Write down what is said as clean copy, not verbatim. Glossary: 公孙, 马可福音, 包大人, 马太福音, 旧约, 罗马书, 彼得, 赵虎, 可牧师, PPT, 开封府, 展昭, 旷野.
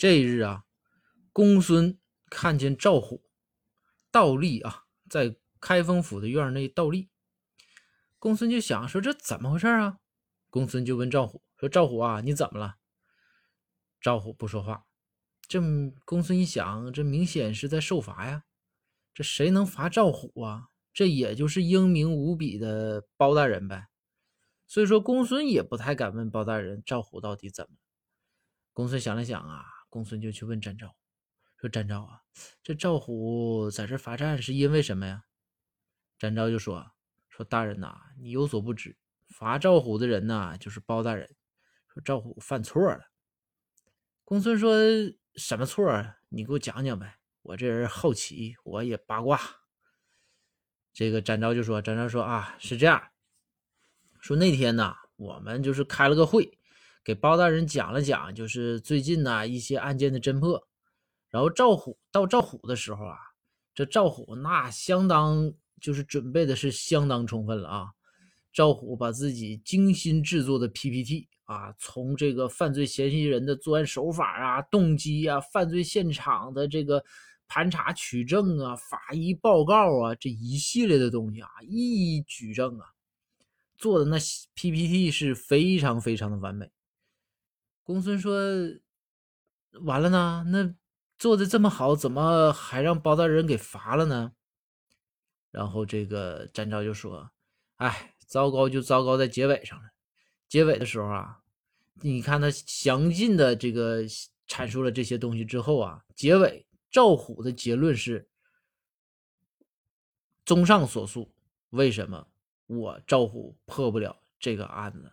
这一日啊，公孙看见赵虎倒立啊，在开封府的院内倒立。公孙就想说这怎么回事啊？公孙就问赵虎说：“赵虎啊，你怎么了？”赵虎不说话。这公孙一想，这明显是在受罚呀，这谁能罚赵虎啊？这也就是英明无比的包大人呗。所以说公孙也不太敢问包大人赵虎到底怎么了。公孙想了想啊，公孙就去问展昭，说展昭啊，这赵虎在这罚站是因为什么呀？展昭就说大人啊，你有所不知，罚赵虎的人啊就是包大人，说赵虎犯错了。公孙说什么错啊？你给我讲讲呗，我这人好奇，我也八卦。这个展昭就说，展昭说啊，是这样说，那天呢我们就是开了个会，给包大人讲了讲就是最近呢一些案件的侦破，然后到赵虎的时候啊，这赵虎那相当就是准备的是相当充分了啊，赵虎把自己精心制作的 PPT 啊，从这个犯罪嫌疑人的作案手法啊、动机啊、犯罪现场的这个盘查取证啊、法医报告啊，这一系列的东西啊，一一举证啊，做的那 PPT 是非常非常的完美。公孙说完了呢，那做的这么好，怎么还让包大人给罚了呢？然后这个展昭就说，哎，糟糕就糟糕在结尾上了。结尾的时候啊，你看他详尽的这个阐述了这些东西之后啊，结尾赵虎的结论是综上所述，为什么我赵虎破不了这个案子？